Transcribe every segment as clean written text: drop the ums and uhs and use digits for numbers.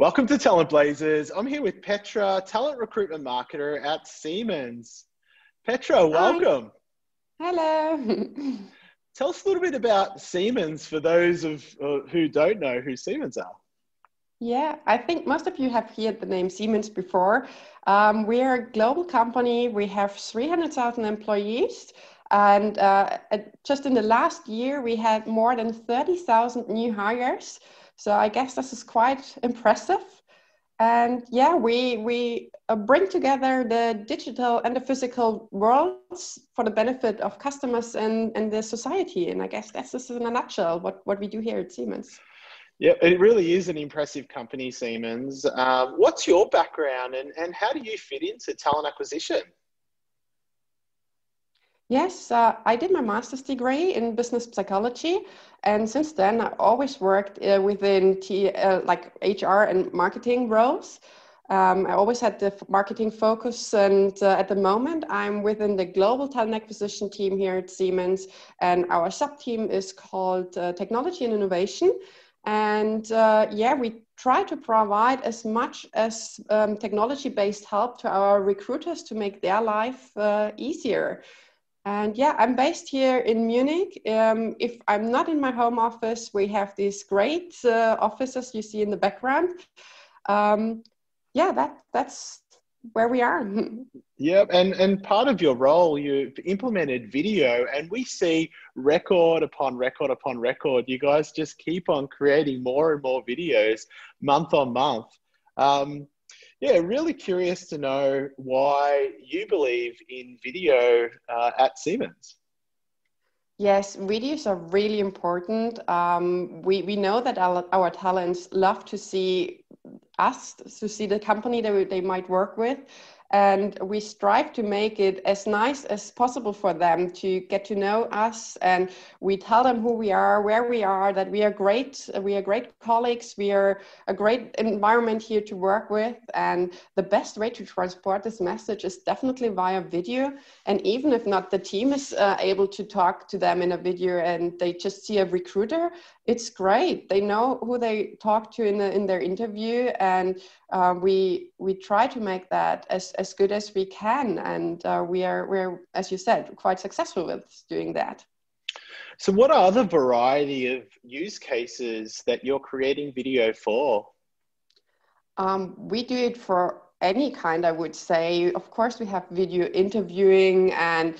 Welcome to TalentBlazers. I'm here with Petra, talent recruitment marketer at Siemens. Petra, welcome. Hi. Hello. Tell us a little bit about Siemens for those of who don't know who Siemens are. Yeah, I think most of you have heard the name Siemens before. We are a global company. We have 300,000 employees. And just in the last year, we had more than 30,000 new hires. So I guess this is quite impressive. And yeah, we bring together the digital and the physical worlds for the benefit of customers and the society. And I guess that's just in a nutshell what we do here at Siemens. Yeah, it really is an impressive company, Siemens. What's your background and how do you fit into talent acquisition? Yes, I did my master's degree in business psychology, and since then I always worked within like HR and marketing roles. I always had the marketing focus, and at the moment I'm within the global talent acquisition team here at Siemens, and our sub-team is called Technology and Innovation. And yeah, we try to provide as much as technology-based help to our recruiters to make their life easier. And yeah, I'm based here in Munich. If I'm not in my home office, we have these great offices you see in the background. Yeah, that's where we are. Yeah, and part of your role, you've implemented video, and we see record upon record upon record. You guys just keep on creating more and more videos month on month. Yeah, really curious to know why you believe in video at Siemens. Yes, videos are really important. We know that our talents love to see us, to see the company that they might work with. And we strive to make it as nice as possible for them to get to know us. And we tell them who we are, where we are, that we are great colleagues, we are a great environment here to work with. And the best way to transport this message is definitely via video. And even if not the team is able to talk to them in a video and they just see a recruiter, it's great. They know who they talk to in their interview. And we try to make that as good as we can, and we're as you said quite successful with doing that. So what are the variety of use cases that you're creating video for? We do it for any kind, I would say. Of course, we have video interviewing, and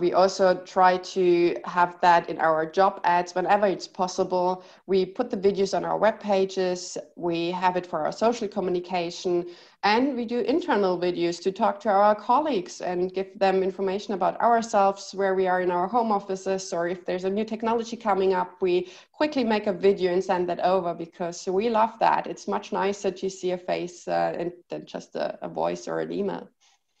we also try to have that in our job ads whenever it's possible. We put the videos on our web pages, we have it for our social communication, and we do internal videos to talk to our colleagues and give them information about ourselves, where we are in our home offices, or if there's a new technology coming up, we quickly make a video and send that over because we love that. It's much nicer to see a face than just a voice or an email.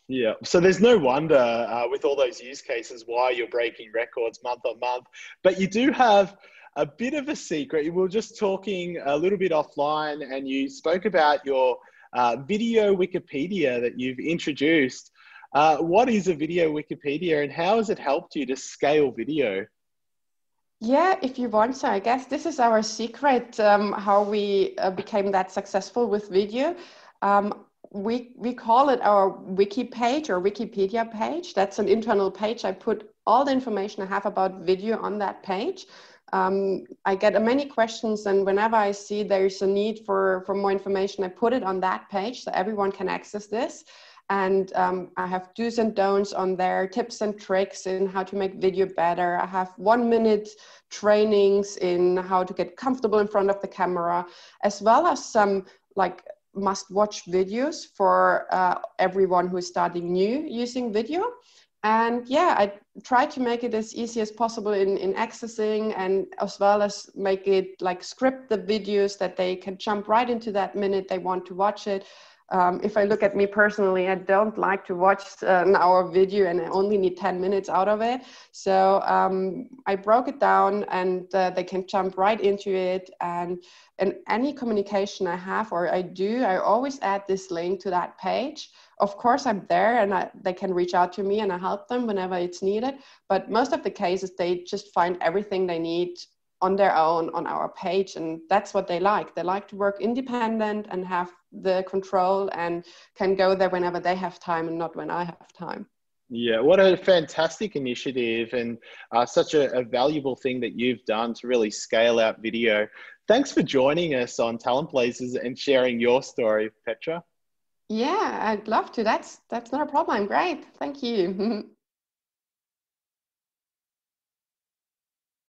Yeah, so there's no wonder with all those use cases why you're breaking records month on month. But you do have a bit of a secret. We were just talking a little bit offline, and you spoke about your video Wikipedia that you've introduced. What is a video Wikipedia, and how has it helped you to scale video? Yeah, if you want, so I guess this is our secret, how we became that successful with video. We call it our wiki page or Wikipedia page. That's an internal page. I put all the information I have about video on that page. I get many questions, and whenever I see there's a need for more information, I put it on that page so everyone can access this. And I have do's and don'ts on there, tips and tricks in how to make video better. I have 1-minute trainings in how to get comfortable in front of the camera, as well as some like must-watch videos for everyone who's starting new using video. And yeah, I try to make it as easy as possible in accessing, and as well as make it like script the videos that they can jump right into that minute they want to watch it. If I look at me personally, I don't like to watch an hour video and I only need 10 minutes out of it. So I broke it down, and they can jump right into it. And any communication I have or I do, I always add this link to that page. Of course, I'm there, and they can reach out to me and I help them whenever it's needed. But most of the cases, they just find everything they need on their own on our page, and that's what they like. They like to work independent and have the control and can go there whenever they have time and not when I have time. Yeah, what a fantastic initiative, and such a valuable thing that you've done to really scale out video. Thanks for joining us on TalentBlazers and sharing your story, Petra. Yeah, I'd love to. That's not a problem. Great. Thank you.